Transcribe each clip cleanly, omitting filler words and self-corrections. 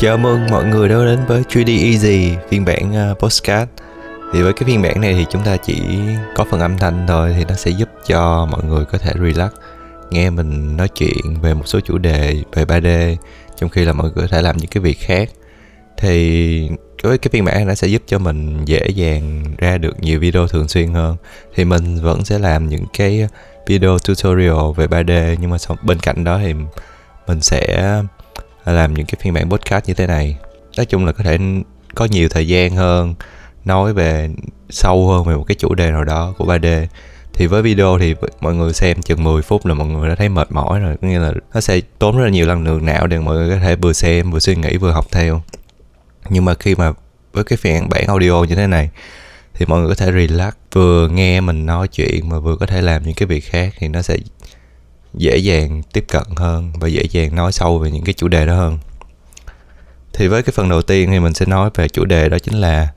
Chào mừng mọi người đã đến với Trudy Easy phiên bản podcast. Thì với cái phiên bản này thì chúng ta chỉ có phần âm thanh thôi, thì nó sẽ giúp cho mọi người có thể relax, nghe mình nói chuyện về một số chủ đề về 3D, trong khi là mọi người có thể làm những cái việc khác. Thì với cái phiên bản này nó sẽ giúp cho mình dễ dàng ra được nhiều video thường xuyên hơn. Thì mình vẫn sẽ làm những cái video tutorial về 3D, nhưng mà bên cạnh đó thì mình sẽ làm những cái phiên bản podcast như thế này. Nói chung là có thể có nhiều thời gian hơn, nói về sâu hơn về một cái chủ đề nào đó của 3D. Thì với video thì mọi người xem chừng 10 phút là mọi người đã thấy mệt mỏi rồi, có nghĩa là nó sẽ tốn rất là nhiều năng lượng não để mọi người có thể vừa xem, vừa suy nghĩ, vừa học theo. Nhưng mà khi mà với cái phiên bản audio như thế này thì mọi người có thể relax, vừa nghe mình nói chuyện mà vừa có thể làm những cái việc khác, thì nó sẽ dễ dàng tiếp cận hơn và dễ dàng nói sâu về những cái chủ đề đó hơn. Thì với cái phần đầu tiên thì mình sẽ nói về chủ đề, đó chính là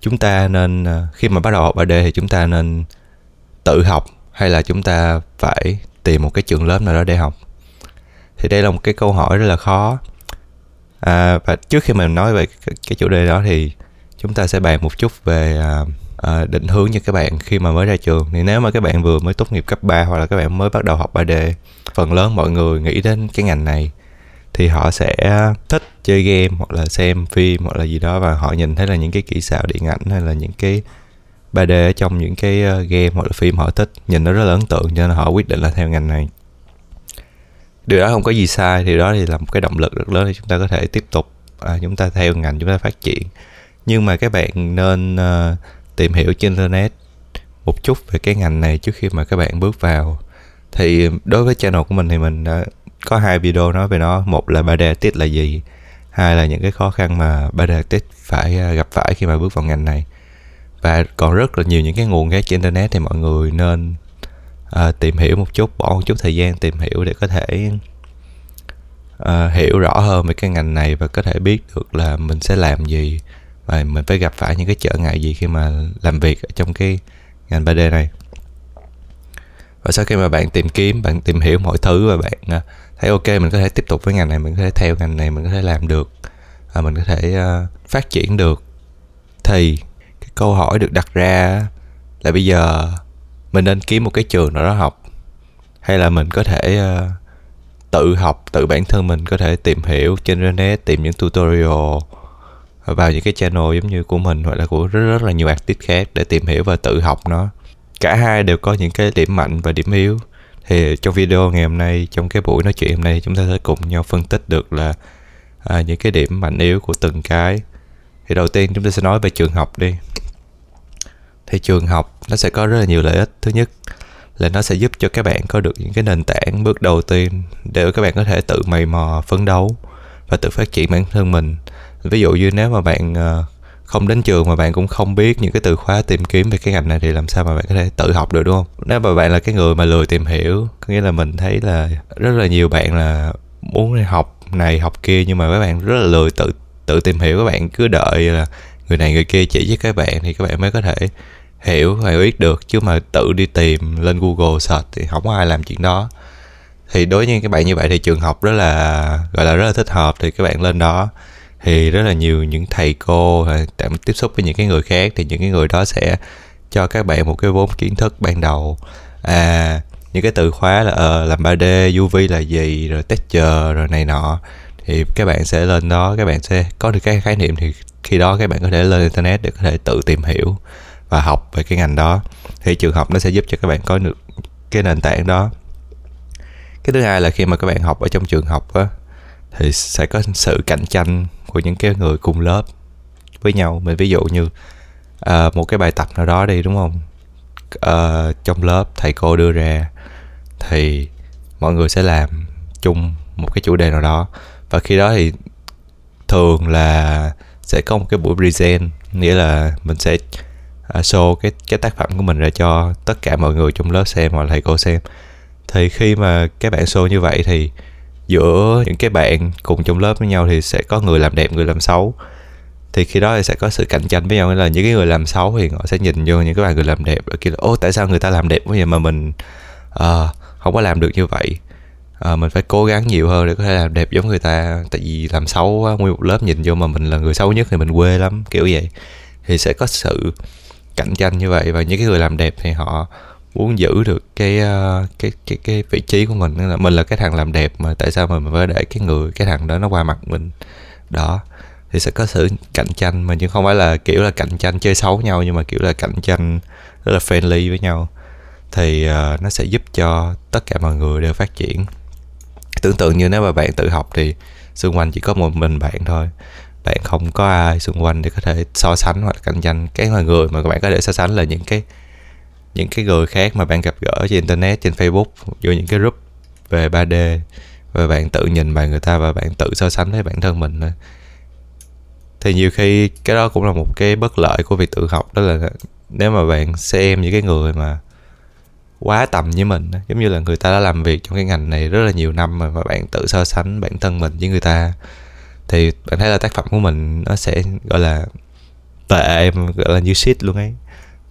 chúng ta nên, khi mà bắt đầu học 3D thì chúng ta nên tự học hay là chúng ta phải tìm một cái trường lớp nào đó để học. Thì đây là một cái câu hỏi rất là khó. Và trước khi mình nói về cái chủ đề đó thì chúng ta sẽ bàn một chút về định hướng cho các bạn khi mà mới ra trường. Thì nếu mà các bạn vừa mới tốt nghiệp cấp 3 hoặc là các bạn mới bắt đầu học 3D, phần lớn mọi người nghĩ đến cái ngành này thì họ sẽ thích chơi game hoặc là xem phim hoặc là gì đó, và họ nhìn thấy là những cái kỹ xảo điện ảnh hay là những cái 3D ở trong những cái game hoặc là phim họ thích, nhìn nó rất là ấn tượng cho nên họ quyết định là theo ngành này. Điều đó không có gì sai, thì đó thì là một cái động lực rất lớn để chúng ta có thể tiếp tục chúng ta theo ngành, chúng ta phát triển. Nhưng mà các bạn nên tìm hiểu trên internet một chút về cái ngành này trước khi mà các bạn bước vào. Thì đối với channel của mình thì mình đã có 2 video nói về nó. Một là 3D Artist là gì, hai là những cái khó khăn mà 3D Artist phải gặp phải khi mà bước vào ngành này. Và còn rất là nhiều những cái nguồn khác trên internet, thì mọi người nên tìm hiểu một chút, bỏ một chút thời gian tìm hiểu để có thể hiểu rõ hơn về cái ngành này và có thể biết được là mình sẽ làm gì và mình phải gặp phải những cái trở ngại gì khi mà làm việc ở trong cái ngành 3D này. Và sau khi mà bạn tìm kiếm, bạn tìm hiểu mọi thứ và bạn thấy ok, mình có thể tiếp tục với ngành này, mình có thể theo ngành này, mình có thể làm được, mình có thể phát triển được, thì cái câu hỏi được đặt ra là bây giờ mình nên kiếm một cái trường nào đó học hay là mình có thể tự học, tự bản thân mình có thể tìm hiểu trên internet, tìm những tutorial vào những cái channel giống như của mình hoặc là của rất là nhiều artist khác để tìm hiểu và tự học nó. Cả hai đều có những cái điểm mạnh và điểm yếu. Thì trong video ngày hôm nay, trong cái buổi nói chuyện hôm nay, chúng ta sẽ cùng nhau phân tích được là những cái điểm mạnh yếu của từng cái. Thì đầu tiên chúng ta sẽ nói về trường học đi. Thì trường học nó sẽ có rất là nhiều lợi ích. Thứ nhất là nó sẽ giúp cho các bạn có được những cái nền tảng bước đầu tiên để các bạn có thể tự mày mò, phấn đấu và tự phát triển bản thân mình. Ví dụ như nếu mà bạn không đến trường mà bạn cũng không biết những cái từ khóa tìm kiếm về cái ngành này thì làm sao mà bạn có thể tự học được, đúng không? Nếu mà bạn là cái người mà lười tìm hiểu, có nghĩa là mình thấy là rất là nhiều bạn là muốn học này học kia nhưng mà các bạn rất là lười tự tìm hiểu. Các bạn cứ đợi là người này người kia chỉ với các bạn thì các bạn mới có thể hiểu biết được, chứ mà tự đi tìm lên Google search thì không có ai làm chuyện đó. Thì đối với các bạn như vậy thì trường học rất là gọi là rất là thích hợp. Thì các bạn lên đó thì rất là nhiều những thầy cô tiếp xúc với những cái người khác, thì những cái người đó sẽ cho các bạn một cái vốn kiến thức ban đầu, những cái từ khóa là làm 3D, UV là gì, rồi texture, rồi này nọ. Thì các bạn sẽ lên đó, các bạn sẽ có được cái khái niệm, thì khi đó các bạn có thể lên internet để có thể tự tìm hiểu và học về cái ngành đó. Thì trường học nó sẽ giúp cho các bạn có được cái nền tảng đó. Cái thứ hai là khi mà các bạn học ở trong trường học á, thì sẽ có sự cạnh tranh của những cái người cùng lớp với nhau. Mình ví dụ như một cái bài tập nào đó đi, đúng không? Trong lớp thầy cô đưa ra thì mọi người sẽ làm chung một cái chủ đề nào đó, và khi đó thì thường là sẽ có một cái buổi present, nghĩa là mình sẽ show cái tác phẩm của mình ra cho tất cả mọi người trong lớp xem hoặc thầy cô xem. Thì khi mà các bạn show như vậy thì giữa những cái bạn cùng trong lớp với nhau thì sẽ có người làm đẹp, người làm xấu. Thì khi đó thì sẽ có sự cạnh tranh với nhau, nghĩa là những cái người làm xấu thì họ sẽ nhìn vô những cái bạn người làm đẹp và kêu là ô, tại sao người ta làm đẹp quá vậy mà mình không có làm được như vậy. mình phải cố gắng nhiều hơn để có thể làm đẹp giống người ta. Tại vì làm xấu quá, nguyên một lớp nhìn vô mà mình là người xấu nhất thì mình quê lắm, kiểu vậy. Thì sẽ có sự cạnh tranh như vậy, và những cái người làm đẹp thì họ muốn giữ được cái vị trí của mình. Nên là mình là cái thằng làm đẹp mà tại sao mình phải để cái thằng đó nó qua mặt mình đó. Thì sẽ có sự cạnh tranh mà, nhưng không phải là kiểu là cạnh tranh chơi xấu nhau, nhưng mà kiểu là cạnh tranh rất là friendly với nhau. Thì nó sẽ giúp cho tất cả mọi người đều phát triển. Tưởng tượng như nếu mà bạn tự học thì xung quanh chỉ có một mình bạn thôi, bạn không có ai xung quanh để có thể so sánh hoặc cạnh tranh. Cái mọi người mà các bạn có thể so sánh là những cái người khác mà bạn gặp gỡ trên internet, trên Facebook, vô những cái group về 3D, và bạn tự nhìn bài người ta và bạn tự so sánh với bản thân mình thôi. Thì nhiều khi cái đó cũng là một cái bất lợi của việc tự học, đó là nếu mà bạn xem những cái người mà quá tầm với mình, giống như là người ta đã làm việc trong cái ngành này rất là nhiều năm mà bạn tự so sánh bản thân mình với người ta, thì bạn thấy là tác phẩm của mình nó sẽ gọi là tệ, gọi là như shit luôn ấy.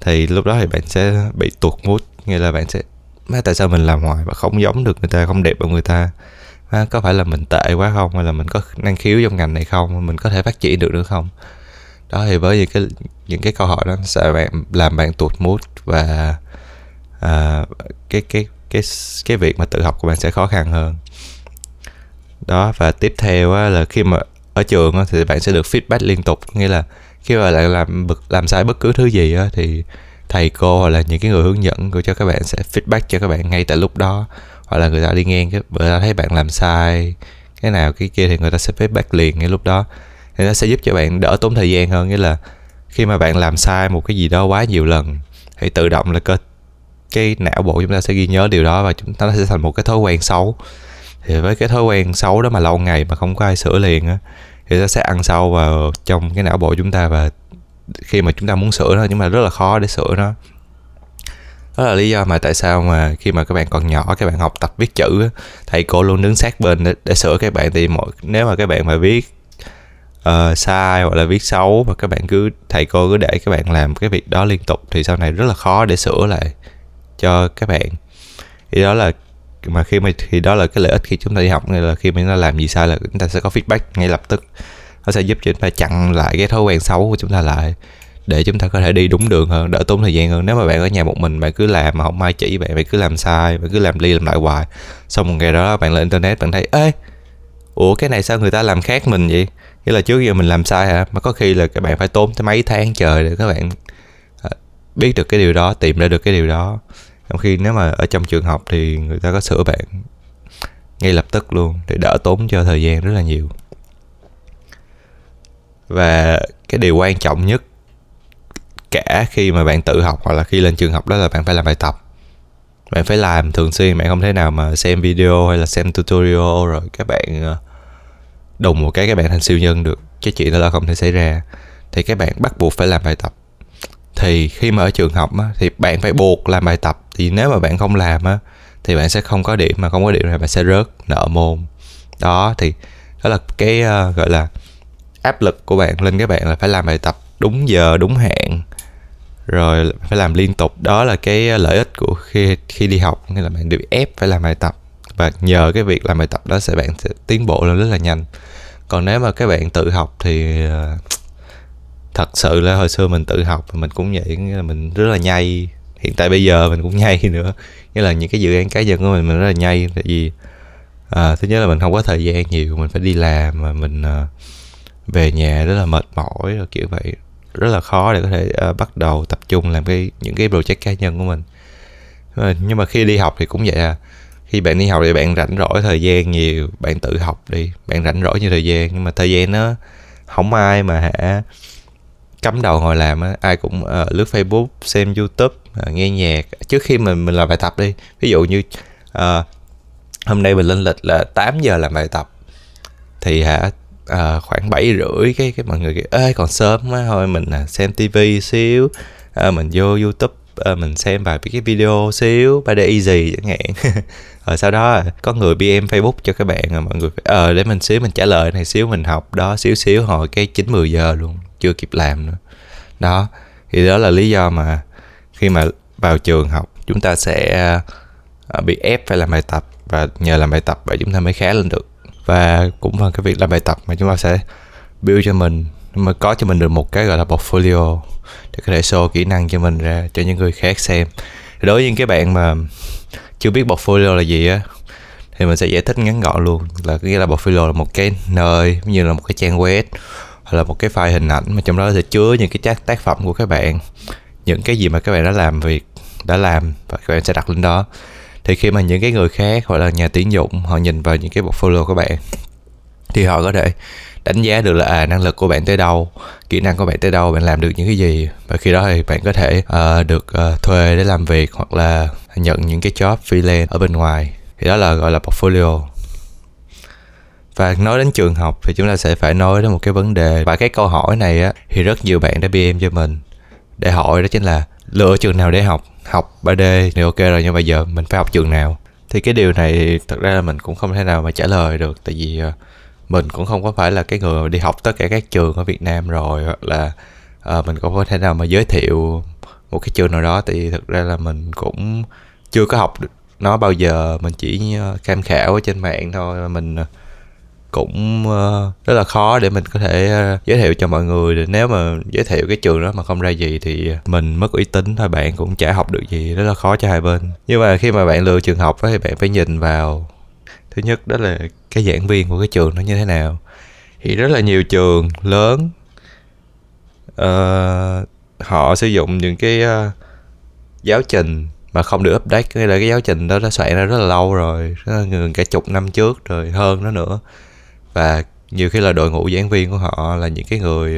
Thì lúc đó thì bạn sẽ bị tuột mood, nghĩa là bạn sẽ má tại sao mình làm hoài mà không giống được người ta, không đẹp bằng người ta, má có phải là mình tệ quá không, hay là mình có năng khiếu trong ngành này không, mình có thể phát triển được nữa không. Đó thì với những cái câu hỏi đó sẽ làm bạn tuột mood, và cái việc mà tự học của bạn sẽ khó khăn hơn đó. Và tiếp theo á, là khi mà ở trường á, thì bạn sẽ được feedback liên tục, nghĩa là khi mà bạn làm sai bất cứ thứ gì á, thì thầy cô hoặc là những cái người hướng dẫn của cho các bạn sẽ feedback cho các bạn ngay tại lúc đó, hoặc là người ta đi ngang người ta thấy bạn làm sai cái nào cái kia thì người ta sẽ feedback liền ngay lúc đó. Thì nó sẽ giúp cho bạn đỡ tốn thời gian hơn, nghĩa là khi mà bạn làm sai một cái gì đó quá nhiều lần thì tự động là cái não bộ chúng ta sẽ ghi nhớ điều đó, và chúng ta sẽ thành một cái thói quen xấu. Thì với cái thói quen xấu đó mà lâu ngày mà không có ai sửa liền á, thì nó sẽ ăn sâu vào trong cái não bộ chúng ta, và khi mà chúng ta muốn sửa nó nhưng mà rất là khó để sửa nó. Đó là lý do mà tại sao mà khi mà các bạn còn nhỏ, các bạn học tập viết chữ, thầy cô luôn đứng sát bên để sửa các bạn. Thì nếu mà các bạn mà viết sai hoặc là viết xấu và các bạn thầy cô cứ để các bạn làm cái việc đó liên tục thì sau này rất là khó để sửa lại cho các bạn. Thì đó là cái lợi ích khi chúng ta đi học, nghĩa là khi mình làm gì sai là chúng ta sẽ có feedback ngay lập tức. Nó sẽ giúp chúng ta chặn lại cái thói quen xấu của chúng ta lại, để chúng ta có thể đi đúng đường hơn, đỡ tốn thời gian hơn. Nếu mà bạn ở nhà một mình, bạn cứ làm mà không ai chỉ bạn, bạn cứ làm sai, bạn cứ làm đi làm lại hoài, xong một ngày đó bạn lên internet bạn thấy ê, ủa cái này sao người ta làm khác mình vậy, nghĩa là trước giờ mình làm sai hả. Mà có khi là các bạn phải tốn tới mấy tháng trời để các bạn biết được cái điều đó, tìm ra được cái điều đó. Trong khi nếu mà ở trong trường học thì người ta có sửa bạn ngay lập tức luôn, để đỡ tốn cho thời gian rất là nhiều. Và cái điều quan trọng nhất cả khi mà bạn tự học hoặc là khi lên trường học đó là bạn phải làm bài tập. Bạn phải làm thường xuyên, bạn không thể nào mà xem video hay là xem tutorial rồi các bạn đùng một cái các bạn thành siêu nhân được. Cái chuyện đó là không thể xảy ra. Thì các bạn bắt buộc phải làm bài tập. Thì khi mà ở trường học á, thì bạn phải buộc làm bài tập. Thì nếu mà bạn không làm á, thì bạn sẽ không có điểm, mà không có điểm thì bạn sẽ rớt nợ môn. Đó thì đó là cái gọi là áp lực của bạn lên các bạn là phải làm bài tập đúng giờ, đúng hạn, rồi phải làm liên tục. Đó là cái lợi ích của khi đi học, nghĩa là bạn được ép phải làm bài tập, và nhờ cái việc làm bài tập đó sẽ bạn sẽ tiến bộ lên rất là nhanh. Còn nếu mà các bạn tự học thì thật sự là hồi xưa mình tự học mình cũng vậy, nghĩa là mình rất là nhây. Hiện tại bây giờ mình cũng nhây nữa, nghĩa là những cái dự án cá nhân của mình rất là nhây. Tại vì thứ nhất là mình không có thời gian nhiều, mình phải đi làm mà mình về nhà rất là mệt mỏi rồi kiểu vậy, rất là khó để có thể bắt đầu tập trung làm những cái project cá nhân của mình. Nhưng mà khi đi học thì cũng vậy à. Khi bạn đi học thì bạn rảnh rỗi thời gian nhiều, bạn tự học đi, bạn rảnh rỗi nhiều thời gian, nhưng mà thời gian nó không ai mà cắm đầu ngồi làm á, ai cũng lướt Facebook, xem YouTube, nghe nhạc trước khi mình làm bài tập đi. Ví dụ như hôm nay mình lên lịch là 8 giờ làm bài tập thì khoảng 7:30 cái mọi người kêu ê còn sớm á, thôi mình xem TV xíu, mình vô YouTube mình xem vài cái video xíu 3D Easy chẳng hạn. Rồi sau đó có người PM Facebook cho các bạn, mọi người để mình xíu mình trả lời này, xíu mình học đó xíu hồi cái 9-10 giờ luôn chưa kịp làm nữa. Đó thì đó là lý do mà khi mà vào trường học chúng ta sẽ bị ép phải làm bài tập, và nhờ làm bài tập vậy chúng ta mới khá lên được. Và cũng bằng cái việc làm bài tập mà chúng ta sẽ build cho mình, mà có cho mình được một cái gọi là portfolio để có thể show kỹ năng cho mình ra cho những người khác xem. Đối với những cái bạn mà chưa biết portfolio là gì á thì mình sẽ giải thích ngắn gọn luôn, là nghĩa là portfolio là một cái nơi như là một cái trang web hoặc là một cái file hình ảnh mà trong đó sẽ chứa những cái tác phẩm của các bạn, những cái gì mà các bạn đã làm và các bạn sẽ đặt lên đó. Thì khi mà những cái người khác hoặc là nhà tuyển dụng họ nhìn vào những cái portfolio của bạn thì họ có thể đánh giá được là năng lực của bạn tới đâu, kỹ năng của bạn tới đâu, bạn làm được những cái gì. Và khi đó thì bạn có thể được thuê để làm việc hoặc là nhận những cái job freelance ở bên ngoài. Thì đó là gọi là portfolio. Và nói đến trường học thì chúng ta sẽ phải nói đến một cái vấn đề, và cái câu hỏi này á, thì rất nhiều bạn đã PM cho mình để hỏi, đó chính là lựa trường nào để học. Học 3D thì ok rồi, nhưng bây giờ mình phải học trường nào? Thì cái điều này thật ra là mình cũng không thể nào mà trả lời được, tại vì mình cũng không có phải là cái người đi học tất cả các trường ở Việt Nam rồi, hoặc là mình cũng không thể nào mà giới thiệu một cái trường nào đó, tại vì thật ra là mình cũng chưa có học nó bao giờ. Mình chỉ tham khảo ở trên mạng thôi, mình cũng rất là khó để mình có thể giới thiệu cho mọi người. Nếu mà giới thiệu cái trường đó mà không ra gì thì mình mất uy tín thôi, bạn cũng chả học được gì, rất là khó cho hai bên. Nhưng mà khi mà bạn lựa trường học thì bạn phải nhìn vào thứ nhất đó là cái giảng viên của cái trường nó như thế nào. Thì rất là nhiều trường lớn họ sử dụng những cái giáo trình mà không được update, nghĩa là cái giáo trình đó đã soạn ra rất là lâu rồi, gần cả chục năm trước rồi, hơn nó nữa. Và nhiều khi là đội ngũ giảng viên của họ là những cái người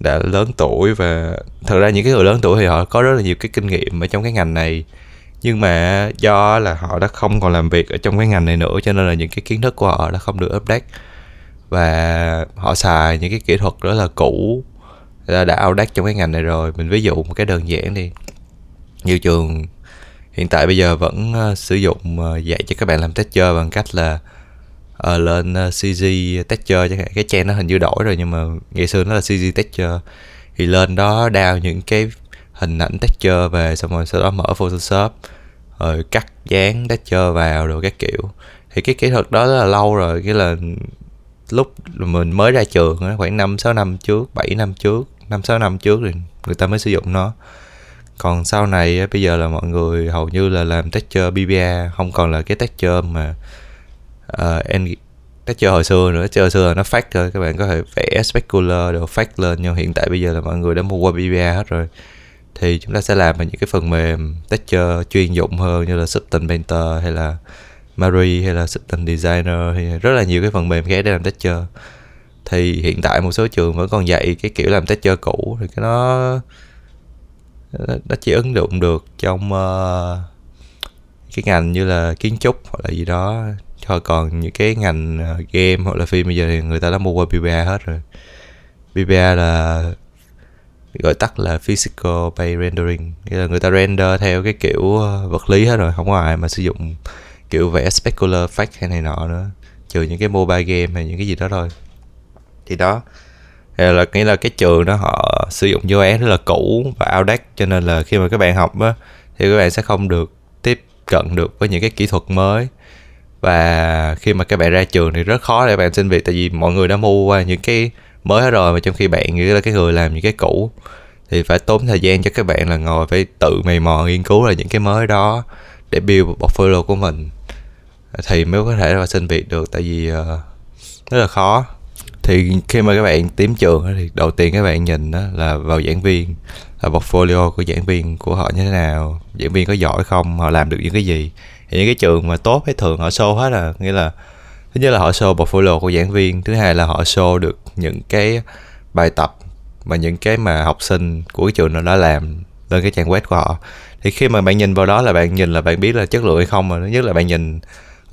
đã lớn tuổi, và thật ra những cái người lớn tuổi thì họ có rất là nhiều cái kinh nghiệm ở trong cái ngành này, nhưng mà do là họ đã không còn làm việc ở trong cái ngành này nữa cho nên là những cái kiến thức của họ đã không được update, và họ xài những cái kỹ thuật đó là cũ, đã outdated trong cái ngành này rồi. Mình ví dụ một cái đơn giản đi, nhiều trường hiện tại bây giờ vẫn sử dụng dạy cho các bạn làm texture bằng cách là lên CG texture chẳng hạn. Cái trang nó hình như đổi rồi nhưng mà ngày xưa nó là CG texture, thì lên đó đào những cái hình ảnh texture về, xong rồi sau đó mở Photoshop rồi cắt dán texture vào rồi các kiểu. Thì cái kỹ thuật đó rất là lâu rồi, nghĩa là lúc mình mới ra trường khoảng 5-6 năm trước thì người ta mới sử dụng nó. Còn sau này bây giờ là mọi người hầu như là làm texture PBR, không còn là cái texture mà texture hồi xưa nữa. Texture hồi xưa là nó fake rồi, các bạn có thể vẽ specular đồ fake lên, nhưng hiện tại bây giờ là mọi người đã mua qua PBR hết rồi. Thì chúng ta sẽ làm những cái phần mềm texture chuyên dụng hơn như là Substance Painter hay là Mari hay là Substance Designer, thì rất là nhiều cái phần mềm khác để làm texture. Thì hiện tại một số trường vẫn còn dạy cái kiểu làm texture cũ, thì cái nó chỉ ứng dụng được trong cái ngành như là kiến trúc hoặc là gì đó thôi, còn những cái ngành game hoặc là phim bây giờ thì người ta đã mua qua PBR hết rồi. PBR là gọi tắt là Physical By Rendering, nghĩa là người ta render theo cái kiểu vật lý hết rồi, không có ai mà sử dụng kiểu vẽ specular fake hay này nọ nữa, trừ những cái mobile game hay những cái gì đó thôi. Thì đó là nghĩa là cái trường đó họ sử dụng vô án rất là cũ và outdated, cho nên là khi mà các bạn học á thì các bạn sẽ không được tiếp cận được với những cái kỹ thuật mới. Và khi mà các bạn ra trường thì rất khó để bạn xin việc, tại vì mọi người đã mua qua những cái mới hết rồi, mà trong khi bạn nghĩa là cái người làm những cái cũ thì phải tốn thời gian cho các bạn là ngồi phải tự mày mò nghiên cứu là những cái mới đó để build portfolio của mình thì mới có thể là xin việc được, tại vì rất là khó. Thì khi mà các bạn tìm trường thì đầu tiên các bạn nhìn đó là vào giảng viên, là portfolio của giảng viên của họ như thế nào, giảng viên có giỏi không, họ làm được những cái gì. Thì những cái trường mà tốt thì thường họ show hết à, nghĩa là thứ nhất là họ show portfolio của giảng viên, thứ hai là họ show được những cái bài tập và những cái mà học sinh của cái trường nào đã làm lên cái trang web của họ. Thì khi mà bạn nhìn vào đó là bạn nhìn là bạn biết là chất lượng hay không. Mà thứ nhất là bạn nhìn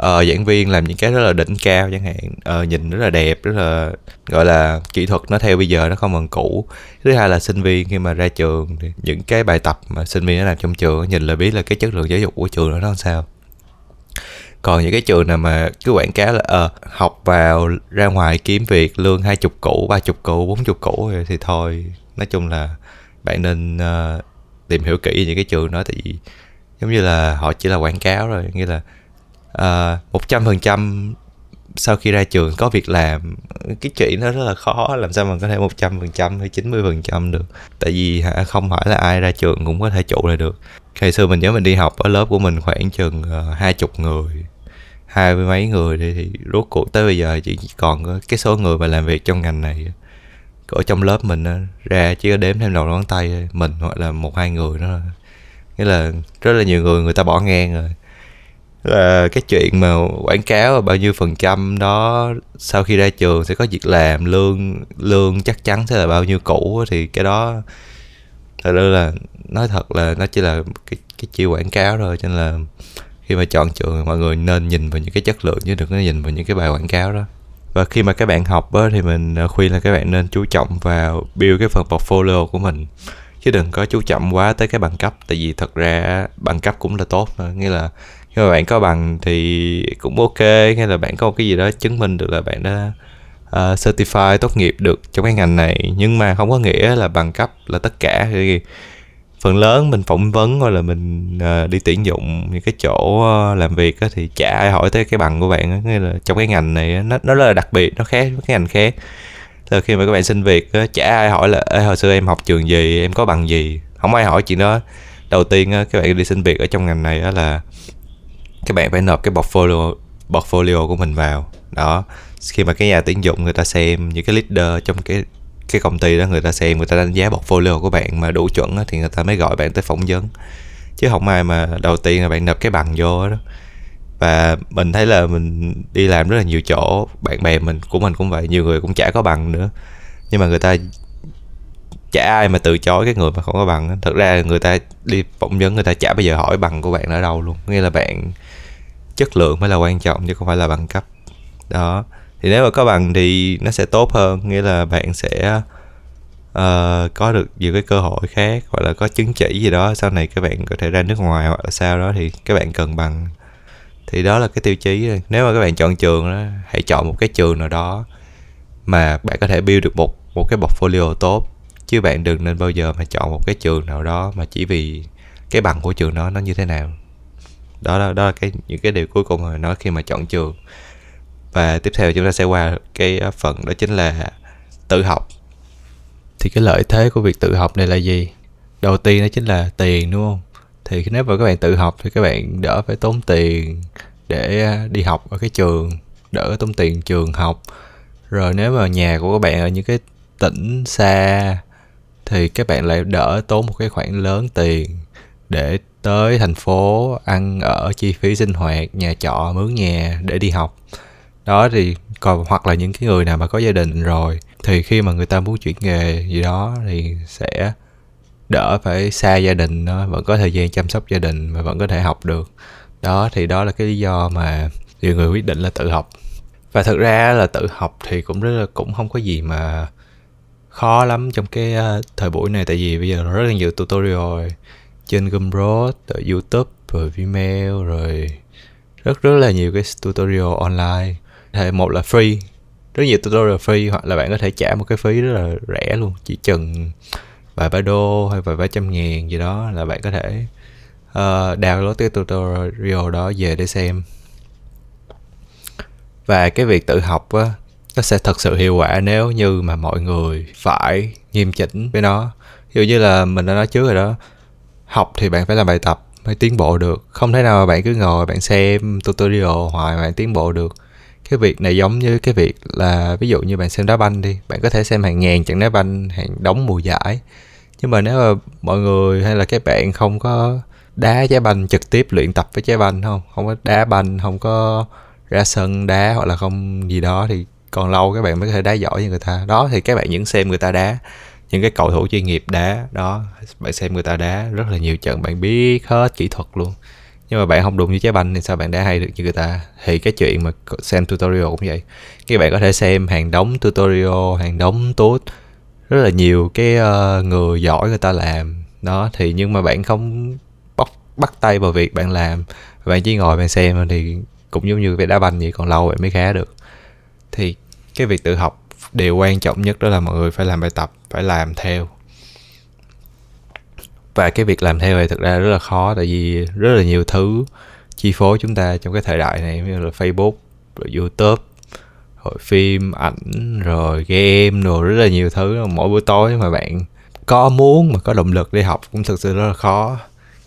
giảng viên làm những cái rất là đỉnh cao chẳng hạn, nhìn rất là đẹp, rất là gọi là kỹ thuật nó theo bây giờ, nó không còn cũ. Thứ hai là sinh viên khi mà ra trường thì những cái bài tập mà sinh viên đã làm trong trường nhìn là biết là cái chất lượng giáo dục của trường đó nó làm sao. Còn những cái trường nào mà cứ quảng cáo là học vào ra ngoài kiếm việc lương 20 củ, 30 củ, 40 củ thì thôi, nói chung là bạn nên tìm hiểu kỹ những cái trường đó, tại vì giống như là họ chỉ là quảng cáo rồi, nghĩa là 100% sau khi ra trường có việc làm. Cái chuyện nó rất là khó, làm sao mình có thể 100% hay 90% được. Tại vì không phải là ai ra trường cũng có thể trụ lại được. Ngày xưa mình nhớ mình đi học, ở lớp của mình khoảng chừng 20 người, 20 mấy người đi, thì rốt cuộc tới bây giờ chỉ còn cái số người mà làm việc trong ngành này ở trong lớp mình ra chỉ có đếm thêm đầu ngón tay mình, hoặc là 1-2 người đó. Nghĩa là rất là nhiều người, người ta bỏ ngang rồi. Là cái chuyện mà quảng cáo bao nhiêu phần trăm đó sau khi ra trường sẽ có việc làm, lương chắc chắn sẽ là bao nhiêu cũ, thì cái đó thật ra là nói thật là nó chỉ là cái chiêu quảng cáo thôi. Cho nên là khi mà chọn trường, mọi người nên nhìn vào những cái chất lượng chứ đừng có nhìn vào những cái bài quảng cáo đó. Và khi mà các bạn học á, thì mình khuyên là các bạn nên chú trọng vào build cái phần portfolio của mình, chứ đừng có chú trọng quá tới cái bằng cấp. Tại vì thật ra bằng cấp cũng là tốt, nghĩa là khi mà bạn có bằng thì cũng ok, nghĩa là bạn có một cái gì đó chứng minh được là bạn đã certify, tốt nghiệp được trong cái ngành này. Nhưng mà không có nghĩa là bằng cấp là tất cả. Phần lớn mình phỏng vấn hoặc là mình đi tuyển dụng những cái chỗ làm việc á, thì chả ai hỏi tới cái bằng của bạn á. Nghĩa là trong cái ngành này á, nó rất là đặc biệt, nó khác với cái ngành khác. Là khi mà các bạn xin việc á, chả ai hỏi là hồi xưa em học trường gì, em có bằng gì, không ai hỏi chuyện đó. Đầu tiên á, các bạn đi xin việc ở trong ngành này á, là các bạn phải nộp cái portfolio của mình vào đó. Khi mà cái nhà tuyển dụng người ta xem, những cái leader trong cái công ty đó người ta xem, người ta đánh giá portfolio của bạn mà đủ chuẩn thì người ta mới gọi bạn tới phỏng vấn, chứ không ai mà đầu tiên là bạn nộp cái bằng vô đó. Và mình thấy là mình đi làm rất là nhiều chỗ, bạn bè mình cũng vậy, nhiều người cũng chả có bằng nữa, nhưng mà người ta chả ai mà từ chối cái người mà không có bằng đó. Thật ra người ta đi phỏng vấn người ta chả bao giờ hỏi bằng của bạn ở đâu luôn. Nghĩa là bạn chất lượng mới là quan trọng chứ không phải là bằng cấp đó. Thì nếu mà có bằng thì nó sẽ tốt hơn, nghĩa là bạn sẽ có được nhiều cái cơ hội khác, hoặc là có chứng chỉ gì đó sau này các bạn có thể ra nước ngoài hoặc là sau đó thì các bạn cần bằng. Thì đó là cái tiêu chí. Nếu mà các bạn chọn trường đó, hãy chọn một cái trường nào đó mà bạn có thể build được một cái portfolio tốt, chứ bạn đừng nên bao giờ mà chọn một cái trường nào đó mà chỉ vì cái bằng của trường đó nó như thế nào. Đó là những cái điều cuối cùng mà nói khi mà chọn trường. Và tiếp theo chúng ta sẽ qua cái phần đó chính là tự học. Thì cái lợi thế của việc tự học này là gì? Đầu tiên đó chính là tiền, đúng không? Thì nếu mà các bạn tự học thì các bạn đỡ phải tốn tiền để đi học ở cái trường, đỡ tốn tiền trường học. Rồi nếu mà nhà của các bạn ở những cái tỉnh xa thì các bạn lại đỡ tốn một cái khoản lớn tiền để tới thành phố ăn ở, chi phí sinh hoạt, nhà trọ, mướn nhà để đi học. Đó thì còn hoặc là những cái người nào mà có gia đình rồi thì khi mà người ta muốn chuyển nghề gì đó thì sẽ đỡ phải xa gia đình, nó vẫn có thời gian chăm sóc gia đình và vẫn có thể học được. Đó thì đó là cái lý do mà nhiều người quyết định là tự học. Và thực ra là tự học thì cũng không có gì mà khó lắm trong cái thời buổi này, tại vì bây giờ rất là nhiều tutorial rồi, trên Gumroad, ở YouTube, rồi Vimeo, rồi rất là nhiều cái tutorial online. Thì một là free, rất nhiều tutorial free, hoặc là bạn có thể trả một cái phí rất là rẻ luôn, chỉ chừng $1-3 hay $200 gì đó là bạn có thể download cái tutorial đó về để xem. Và cái việc tự học á, nó sẽ thật sự hiệu quả nếu như mà mọi người phải nghiêm chỉnh với nó. Ví dụ như là mình đã nói trước rồi đó, học thì bạn phải làm bài tập mới tiến bộ được. Không thể nào mà bạn cứ ngồi bạn xem tutorial hoài mà bạn tiến bộ được. Cái việc này giống như cái việc là ví dụ như bạn xem đá banh đi, bạn có thể xem hàng ngàn trận đá banh, hàng đống mùa giải. Nhưng mà nếu mà mọi người hay là các bạn không có đá trái banh trực tiếp, luyện tập với trái banh, không có đá banh, không có ra sân đá hoặc là không gì đó thì còn lâu các bạn mới có thể đá giỏi như người ta. Đó thì các bạn vẫn xem người ta đá, những cái cầu thủ chuyên nghiệp đá đó, bạn xem người ta đá rất là nhiều trận, bạn biết hết kỹ thuật luôn. Nhưng mà bạn không đụng với trái banh thì sao bạn đá hay được như người ta? Thì cái chuyện mà xem tutorial cũng vậy. Các bạn có thể xem hàng đống tutorial, hàng đống tốt, rất là nhiều cái người giỏi người ta làm. Đó thì nhưng mà bạn không bắt tay vào việc bạn làm, bạn chỉ ngồi bạn xem thì cũng giống như việc đá banh vậy, còn lâu bạn mới khá được. Thì cái việc tự học, điều quan trọng nhất đó là mọi người phải làm bài tập, phải làm theo. Và cái việc làm theo này thực ra rất là khó, tại vì rất là nhiều thứ chi phối chúng ta trong cái thời đại này, như là Facebook, rồi YouTube, rồi phim, ảnh, rồi game, rồi rất là nhiều thứ. Mỗi buổi tối mà bạn có muốn mà có động lực đi học cũng thực sự rất là khó.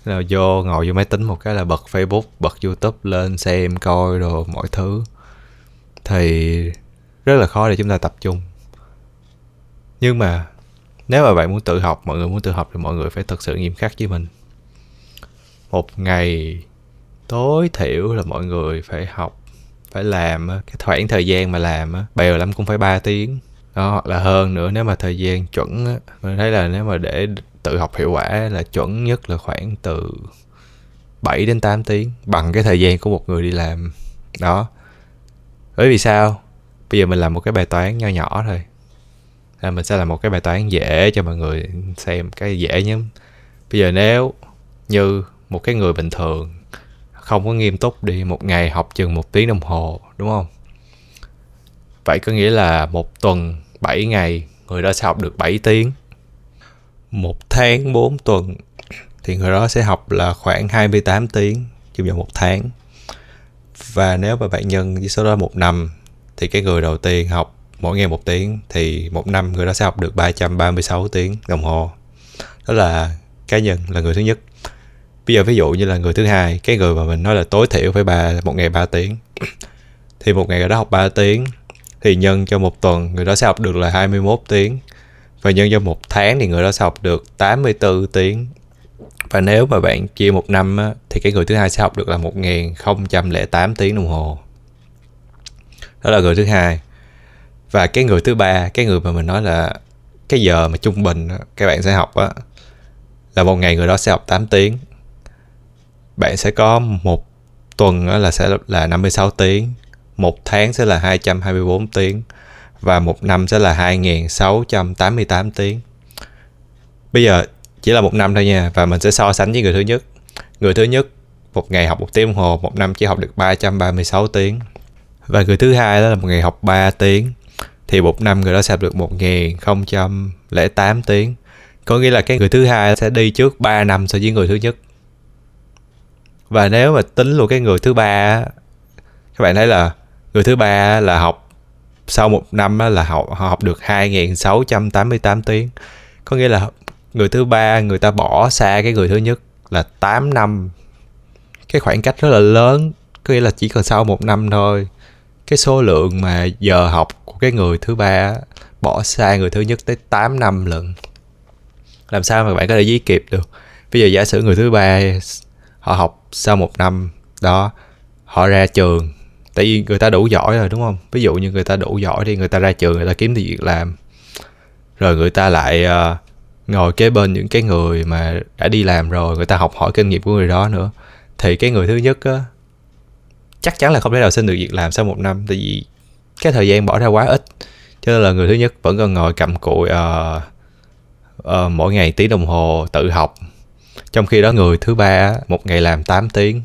Là vô ngồi vô máy tính một cái là bật Facebook, bật YouTube lên xem coi đồ mọi thứ, thì rất là khó để chúng ta tập trung. Nhưng mà nếu mà bạn muốn tự học, mọi người muốn tự học thì mọi người phải thật sự nghiêm khắc với mình. Một ngày tối thiểu là mọi người phải học, phải làm cái khoảng thời gian mà làm bèo lắm cũng phải 3 tiếng đó, hoặc là hơn nữa nếu mà thời gian chuẩn. Mình thấy là nếu mà để tự học hiệu quả là chuẩn nhất là khoảng từ 7 đến 8 tiếng bằng cái thời gian của một người đi làm đó. Bởi vì sao? Bây giờ mình làm một cái bài toán nho nhỏ thôi, là mình sẽ làm một cái bài toán dễ cho mọi người xem cái dễ nhất. Bây giờ nếu như một cái người bình thường không có nghiêm túc đi, một ngày học chừng 1 tiếng đồng hồ, đúng không? Vậy có nghĩa là một tuần 7 ngày người đó sẽ học được 7 tiếng. Một tháng 4 tuần thì người đó sẽ học là khoảng 28 tiếng trong vòng 1 tháng. Và nếu mà bạn nhân với số đó 1 năm thì cái người đầu tiên học mỗi ngày 1 tiếng thì 1 năm người đó sẽ học được 336 tiếng đồng hồ. Đó là cá nhân, là người thứ nhất. Bây giờ ví dụ như là người thứ hai, cái người mà mình nói là tối thiểu phải một ngày 3 tiếng. Thì một ngày người đó học 3 tiếng thì nhân cho một tuần người đó sẽ học được là 21 tiếng. Và nhân cho một tháng thì người đó sẽ học được 84 tiếng. Và nếu mà bạn chia một năm á, thì cái người thứ hai sẽ học được là 1008 tiếng đồng hồ. Đó là người thứ hai. Và cái người thứ ba, cái người mà mình nói là cái giờ mà trung bình á, các bạn sẽ học á, là một ngày người đó sẽ học 8 tiếng. Bạn sẽ có một tuần á, là sẽ là 56 tiếng. Một tháng sẽ là 224 tiếng. Và một năm sẽ là 2.688 tiếng. Bây giờ chỉ là một năm thôi nha. Và mình sẽ so sánh với người thứ nhất. Người thứ nhất một ngày học 1 tiếng đồng hồ, một năm chỉ học được 336 tiếng. Và người thứ hai đó là một ngày học 3 tiếng. Thì một năm người đó sẽ học được 1008 tiếng. Có nghĩa là cái người thứ hai sẽ đi trước 3 năm so với người thứ nhất. Và nếu mà tính luôn cái người thứ ba, các bạn thấy là người thứ ba là học sau một năm là họ học được 2.688 tiếng. Có nghĩa là người thứ ba người ta bỏ xa cái người thứ nhất là 8 năm. Cái khoảng cách rất là lớn. Có nghĩa là chỉ còn sau một năm thôi, cái số lượng mà giờ học của cái người thứ ba bỏ xa người thứ nhất tới 8 năm lần. Làm sao mà bạn có thể dí kịp được? Bây giờ giả sử người thứ ba họ học sau một năm đó, họ ra trường. Tại vì người ta đủ giỏi rồi, đúng không? Ví dụ như người ta đủ giỏi thì người ta ra trường, người ta kiếm được việc làm. Rồi người ta lại ngồi kế bên những cái người mà đã đi làm rồi, người ta học hỏi kinh nghiệm của người đó nữa. Thì cái người thứ nhất á, chắc chắn là không thể nào xin được việc làm sau một năm. Tại vì cái thời gian bỏ ra quá ít. Cho nên là người thứ nhất vẫn còn ngồi cặm cụi mỗi ngày tiếng đồng hồ tự học. Trong khi đó người thứ ba một ngày làm 8 tiếng.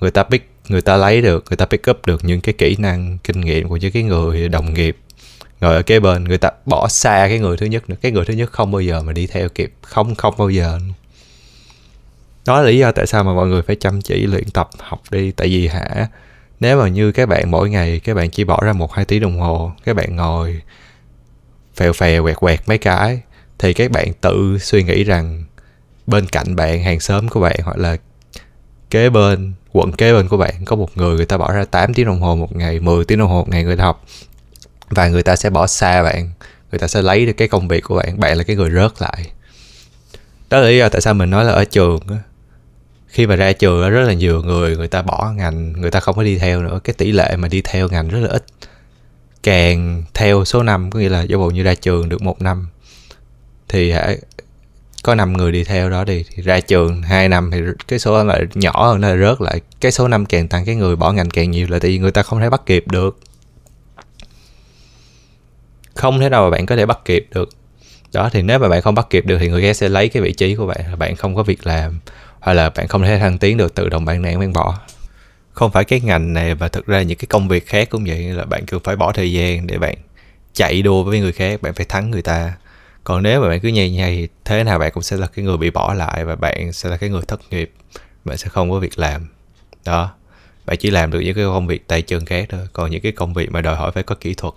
Người ta pick up được những cái kỹ năng, kinh nghiệm của những cái người đồng nghiệp ngồi ở kế bên. Người ta bỏ xa cái người thứ nhất nữa. Cái người thứ nhất không bao giờ mà đi theo kịp. Không bao giờ. Đó là lý do tại sao mà mọi người phải chăm chỉ luyện tập học đi. Tại vì nếu mà như các bạn mỗi ngày các bạn chỉ bỏ ra 1-2 tiếng đồng hồ, các bạn ngồi phèo quẹt mấy cái, thì các bạn tự suy nghĩ rằng bên cạnh bạn, hàng xóm của bạn, hoặc là kế bên, quận kế bên của bạn có một người ta bỏ ra 8 tiếng đồng hồ một ngày, 10 tiếng đồng hồ một ngày người ta học. Và người ta sẽ bỏ xa bạn, người ta sẽ lấy được cái công việc của bạn. Bạn là cái người rớt lại. Đó là lý do tại sao mình nói là ở trường, khi mà ra trường rất là nhiều người ta bỏ ngành, người ta không có đi theo nữa. Cái tỷ lệ mà đi theo ngành rất là ít. Càng theo số năm, có nghĩa là giả bộ như ra trường được 1 năm thì có 5 người đi theo đó đi, thì ra trường 2 năm thì cái số lại nhỏ hơn, nó rớt lại. Cái số năm càng tăng, cái người bỏ ngành càng nhiều lại, tại vì người ta không thể bắt kịp được. Không thể nào mà bạn có thể bắt kịp được. Đó, thì nếu mà bạn không bắt kịp được thì người khác sẽ lấy cái vị trí của bạn, là bạn không có việc làm, hoặc là bạn không thể thăng tiến được, tự động bạn nản, bạn bỏ. Không phải cái ngành này mà thực ra những cái công việc khác cũng vậy, là bạn cứ phải bỏ thời gian để bạn chạy đua với người khác, bạn phải thắng người ta. Còn nếu mà bạn cứ nhây thì thế nào bạn cũng sẽ là cái người bị bỏ lại, và bạn sẽ là cái người thất nghiệp, bạn sẽ không có việc làm. Đó, bạn chỉ làm được những cái công việc tay chân khác thôi. Còn những cái công việc mà đòi hỏi phải có kỹ thuật,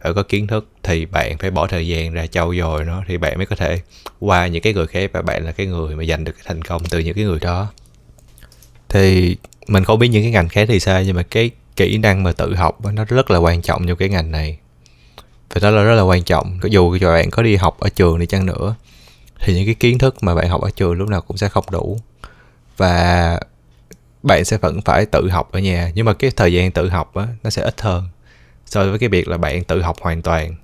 phải có kiến thức thì bạn phải bỏ thời gian ra trau dồi nó, thì bạn mới có thể qua những cái người khác và bạn là cái người mà giành được cái thành công từ những cái người đó. Thì mình không biết những cái ngành khác thì sao, nhưng mà cái kỹ năng mà tự học nó rất là quan trọng trong cái ngành này. Phải nói là rất là quan trọng. Dù cho bạn có đi học ở trường đi chăng nữa thì những cái kiến thức mà bạn học ở trường lúc nào cũng sẽ không đủ, và bạn sẽ vẫn phải tự học ở nhà. Nhưng mà cái thời gian tự học á, nó sẽ ít hơn so với cái việc là bạn tự học hoàn toàn.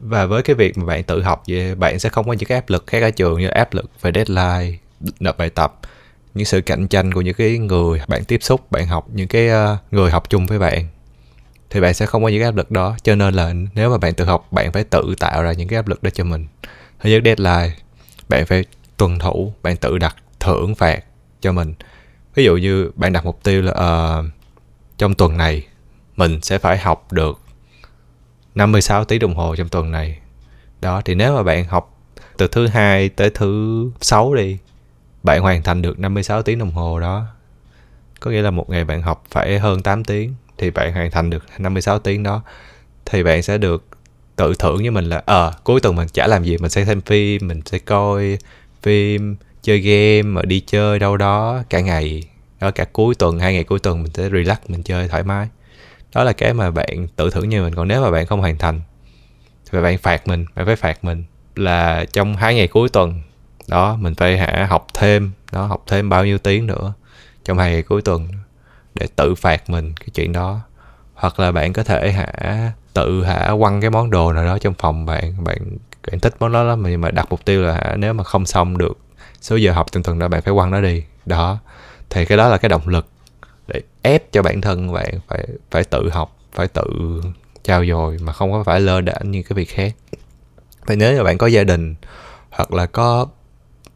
Và với cái việc mà bạn tự học vậy, bạn sẽ không có những cái áp lực khác ở trường, như áp lực về deadline, nộp bài tập, những sự cạnh tranh của những cái người bạn tiếp xúc, bạn học, những cái người học chung với bạn. Thì bạn sẽ không có những cái áp lực đó. Cho nên là nếu mà bạn tự học, bạn phải tự tạo ra những cái áp lực đó cho mình. Thứ nhất, deadline, bạn phải tuân thủ, bạn tự đặt thưởng phạt cho mình. Ví dụ như bạn đặt mục tiêu là trong tuần này mình sẽ phải học được 56 tiếng đồng hồ trong tuần này. Đó, thì nếu mà bạn học từ thứ 2 tới thứ 6 đi, bạn hoàn thành được 56 tiếng đồng hồ đó. Có nghĩa là một ngày bạn học phải hơn 8 tiếng, thì bạn hoàn thành được 56 tiếng đó. Thì bạn sẽ được tự thưởng với mình là cuối tuần mình chả làm gì, mình sẽ xem phim, mình sẽ coi phim, chơi game, đi chơi đâu đó cả ngày. Đó, cả cuối tuần, 2 ngày cuối tuần mình sẽ relax, mình chơi thoải mái. Đó là cái mà bạn tự thưởng như mình. Còn nếu mà bạn không hoàn thành thì bạn phạt mình, bạn phải phạt mình là trong 2 ngày cuối tuần đó mình phải học thêm, đó, học thêm bao nhiêu tiếng nữa trong 2 ngày cuối tuần để tự phạt mình cái chuyện đó. Hoặc là bạn có thể tự quăng cái món đồ nào đó trong phòng bạn, bạn thích món đó lắm nhưng mà đặt mục tiêu là nếu mà không xong được số giờ học từng tuần đó bạn phải quăng nó đi. Đó, thì cái đó là cái động lực để ép cho bản thân bạn phải tự học, phải tự trau dồi mà không có phải lơ đễnh như cái việc khác. Vậy nếu mà bạn có gia đình hoặc là có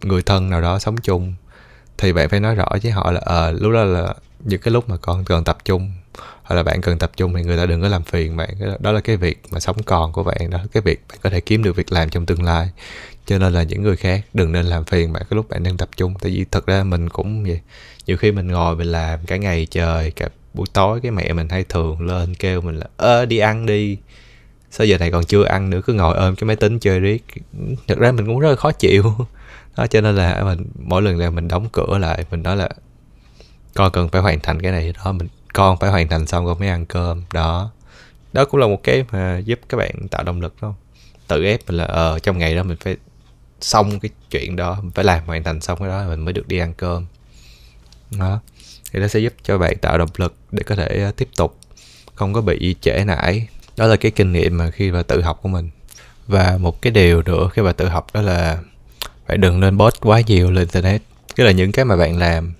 người thân nào đó sống chung thì bạn phải nói rõ với họ là lúc đó là những cái lúc mà con cần tập trung hoặc là bạn cần tập trung thì người ta đừng có làm phiền bạn. Đó là cái việc mà sống còn của bạn, đó là cái việc bạn có thể kiếm được việc làm trong tương lai. Cho nên là những người khác đừng nên làm phiền bạn cái lúc bạn đang tập trung. Tại vì thật ra mình cũng vậy. Nhiều khi mình ngồi mình làm cả ngày trời, cả buổi tối, cái mẹ mình hay thường lên kêu mình là đi ăn đi, sao giờ này còn chưa ăn nữa, cứ ngồi ôm cái máy tính chơi riết. Thật ra mình cũng rất là khó chịu. Đó, cho nên là mình mỗi lần là mình đóng cửa lại, mình nói là con cần phải hoàn thành cái này đó, con phải hoàn thành xong con mới ăn cơm. Đó, đó cũng là một cái mà giúp các bạn tạo động lực đó. Tự ép mình là trong ngày đó mình phải xong cái chuyện đó, mình phải làm hoàn thành xong cái đó mình mới được đi ăn cơm. Đó, thì nó sẽ giúp cho bạn tạo động lực để có thể tiếp tục, không có bị trễ nải. Đó là cái kinh nghiệm mà khi mà tự học của mình. Và một cái điều nữa khi mà tự học đó là bạn đừng nên post quá nhiều lên internet. Tức là những cái mà bạn làm,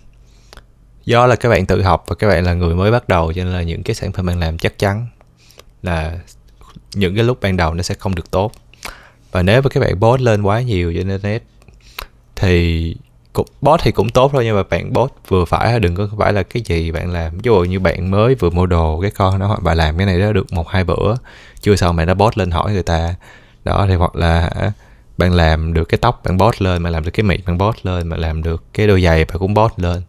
do là các bạn tự học và các bạn là người mới bắt đầu, cho nên là những cái sản phẩm bạn làm chắc chắn là những cái lúc ban đầu nó sẽ không được tốt. Và nếu mà các bạn post lên quá nhiều trên internet thì post thì cũng tốt thôi, nhưng mà bạn post vừa phải, đừng có phải là cái gì bạn làm. Ví dụ như bạn mới vừa mua đồ, cái con nó bà làm cái này đó được 1-2 bữa chưa xong bạn đã post lên hỏi người ta. Đó, thì hoặc là bạn làm được cái tóc bạn post lên, bạn làm được cái miệng bạn post lên, bạn làm được cái đôi giày bạn cũng post lên.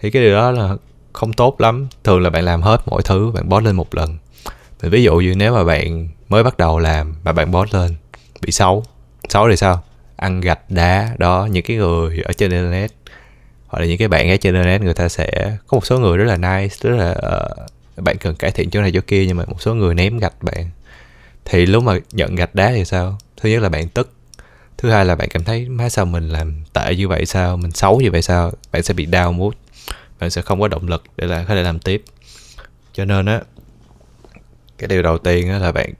Thì cái điều đó là không tốt lắm. Thường là bạn làm hết mọi thứ, bạn post lên một lần. Thì ví dụ như nếu mà bạn mới bắt đầu làm mà bạn post lên bị xấu thì sao? Ăn gạch đá. Đó, những cái người ở trên internet hoặc là những cái bạn ở trên internet, người ta sẽ có một số người rất là nice, rất là bạn cần cải thiện chỗ này chỗ kia, nhưng mà một số người ném gạch bạn. Thì lúc mà nhận gạch đá thì sao? Thứ nhất là bạn tức, thứ hai là bạn cảm thấy má sao mình làm tệ như vậy sao, mình xấu như vậy sao. Bạn sẽ bị down mood, bạn sẽ không có động lực để là có thể làm tiếp. Cho nên á, cái điều đầu tiên á là bạn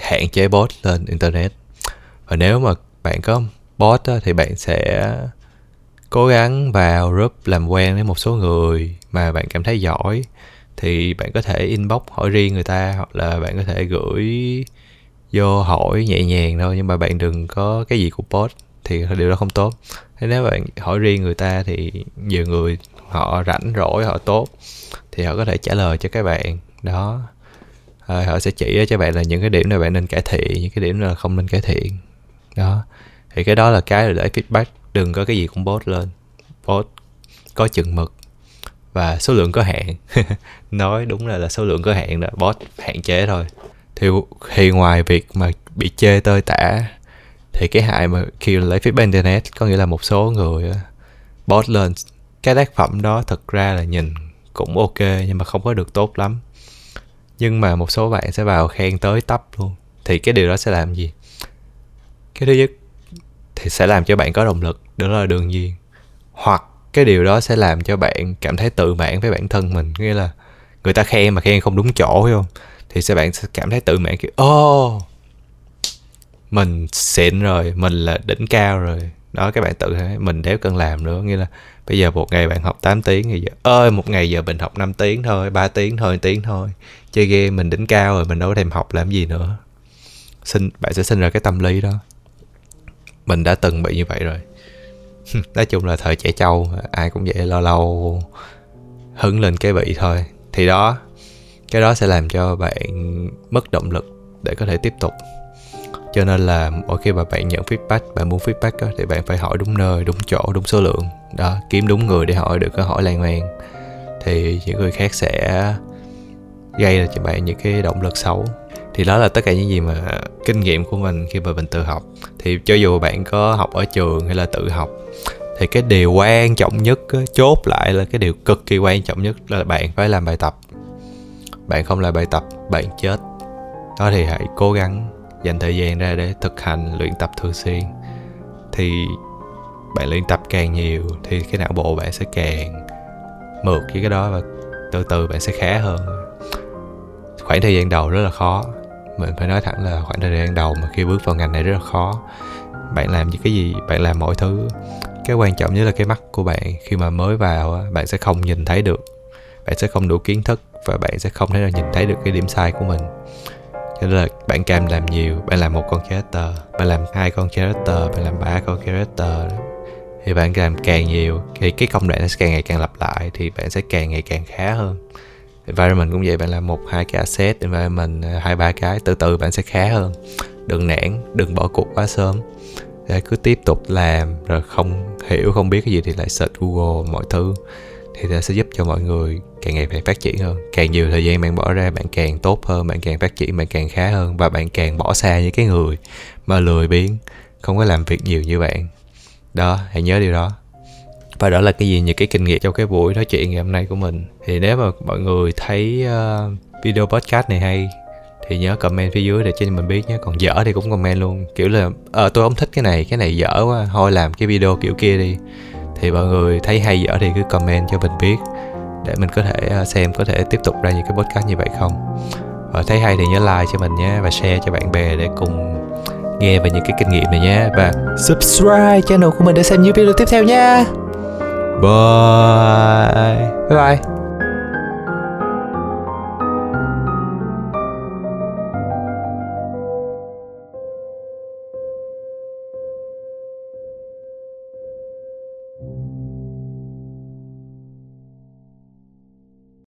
hạn chế post lên internet. Và nếu mà bạn có post á, thì bạn sẽ cố gắng vào group làm quen với một số người mà bạn cảm thấy giỏi. Thì bạn có thể inbox hỏi riêng người ta, hoặc là bạn có thể gửi vô hỏi nhẹ nhàng thôi, nhưng mà bạn đừng có cái gì của post, thì điều đó không tốt. Thế nếu bạn hỏi riêng người ta thì nhiều người họ rảnh rỗi, họ tốt thì họ có thể trả lời cho các bạn. Đó, họ sẽ chỉ cho bạn là những cái điểm này bạn nên cải thiện, những cái điểm là không nên cải thiện. Đó, thì cái đó là cái để feedback. Đừng có cái gì cũng post lên, post có chừng mực. và số lượng có hạn. Nói đúng là số lượng có hạn đó, boss hạn chế thôi. Thì ngoài việc mà bị chê tơi tả thì cái hại mà khi lấy feedback internet, có nghĩa là một số người post lên cái tác phẩm đó thực ra là nhìn cũng ok nhưng mà không có được tốt lắm, nhưng mà một số bạn sẽ vào khen tới tấp luôn. Thì cái điều đó sẽ làm gì? Cái thứ nhất thì sẽ làm cho bạn có động lực, đó là đương nhiên. Hoặc cái điều đó sẽ làm cho bạn cảm thấy tự mãn với bản thân mình, nghĩa là người ta khen mà khen không đúng chỗ, hiểu không? Thì sẽ bạn sẽ cảm thấy tự mãn kiểu ô, mình xịn rồi, mình là đỉnh cao rồi. Đó, các bạn tự thấy mình đéo cần làm nữa. Nghĩa là bây giờ một ngày bạn học 8 tiếng thì giờ, một ngày giờ mình học 5 tiếng thôi, 3 tiếng thôi, 1 tiếng thôi. Chơi game mình đỉnh cao rồi, mình đâu có thèm học làm gì nữa. Bạn sẽ sinh ra cái tâm lý đó. Mình đã từng bị như vậy rồi. Nói chung là thời trẻ trâu, ai cũng vậy, lâu lâu hứng lên cái bị thôi. Thì đó, cái đó sẽ làm cho bạn mất động lực để có thể tiếp tục. Cho nên là mỗi khi mà bạn nhận feedback, bạn muốn feedback đó, thì bạn phải hỏi đúng nơi, đúng chỗ, đúng số lượng đó, kiếm đúng người để hỏi, đừng có hỏi lan man. Thì những người khác sẽ gây ra cho bạn những cái động lực xấu. Thì đó là tất cả những gì mà kinh nghiệm của mình khi mà mình tự học. Thì cho dù bạn có học ở trường hay là tự học, thì cái điều quan trọng nhất, chốt lại là cái điều cực kỳ quan trọng nhất là bạn phải làm bài tập. Bạn không làm bài tập, bạn chết. Đó, thì hãy cố gắng dành thời gian ra để thực hành, luyện tập thường xuyên. Thì bạn luyện tập càng nhiều thì cái não bộ bạn sẽ càng mượt với cái đó, và từ từ bạn sẽ khá hơn. Khoảng thời gian đầu rất là khó. Mình phải nói thẳng là khoảng thời gian đầu mà khi bước vào ngành này rất là khó. Bạn làm những cái gì, bạn làm mọi thứ. Cái quan trọng nhất là cái mắt của bạn. Khi mà mới vào, bạn sẽ không nhìn thấy được, bạn sẽ không đủ kiến thức và bạn sẽ không thể nào nhìn thấy được cái điểm sai của mình. Cho nên là bạn càng làm nhiều, bạn làm 1 con character, bạn làm 2 con character, bạn làm 3 con character, thì bạn làm càng nhiều thì cái công đoạn nó sẽ càng ngày càng lặp lại, thì bạn sẽ càng ngày càng khá hơn. Environment cũng vậy, bạn làm 1-2 cái asset, environment 2-3 cái, từ từ bạn sẽ khá hơn. Đừng nản, đừng bỏ cuộc quá sớm. Để cứ tiếp tục làm, rồi không hiểu, không biết cái gì thì lại search Google mọi thứ. Thì ta sẽ giúp cho mọi người càng ngày càng phát triển hơn. Càng nhiều thời gian bạn bỏ ra, bạn càng tốt hơn, bạn càng phát triển, bạn càng khá hơn. Và bạn càng bỏ xa những cái người mà lười biếng, không có làm việc nhiều như bạn. Đó, hãy nhớ điều đó. Và đó là cái gì, những cái kinh nghiệm trong cái buổi nói chuyện ngày hôm nay của mình. Thì nếu mà mọi người thấy video podcast này hay thì nhớ comment phía dưới để cho mình biết nhé. Còn dở thì cũng comment luôn, kiểu là tôi không thích cái này dở quá, thôi làm cái video kiểu kia đi. Thì mọi người thấy hay dở thì cứ comment cho mình biết để mình có thể xem có thể tiếp tục ra những cái podcast như vậy không. Và thấy hay thì nhớ like cho mình nhé, và share cho bạn bè để cùng nghe về những cái kinh nghiệm này nhé. Và subscribe channel của mình để xem những video tiếp theo nha. Bye bye.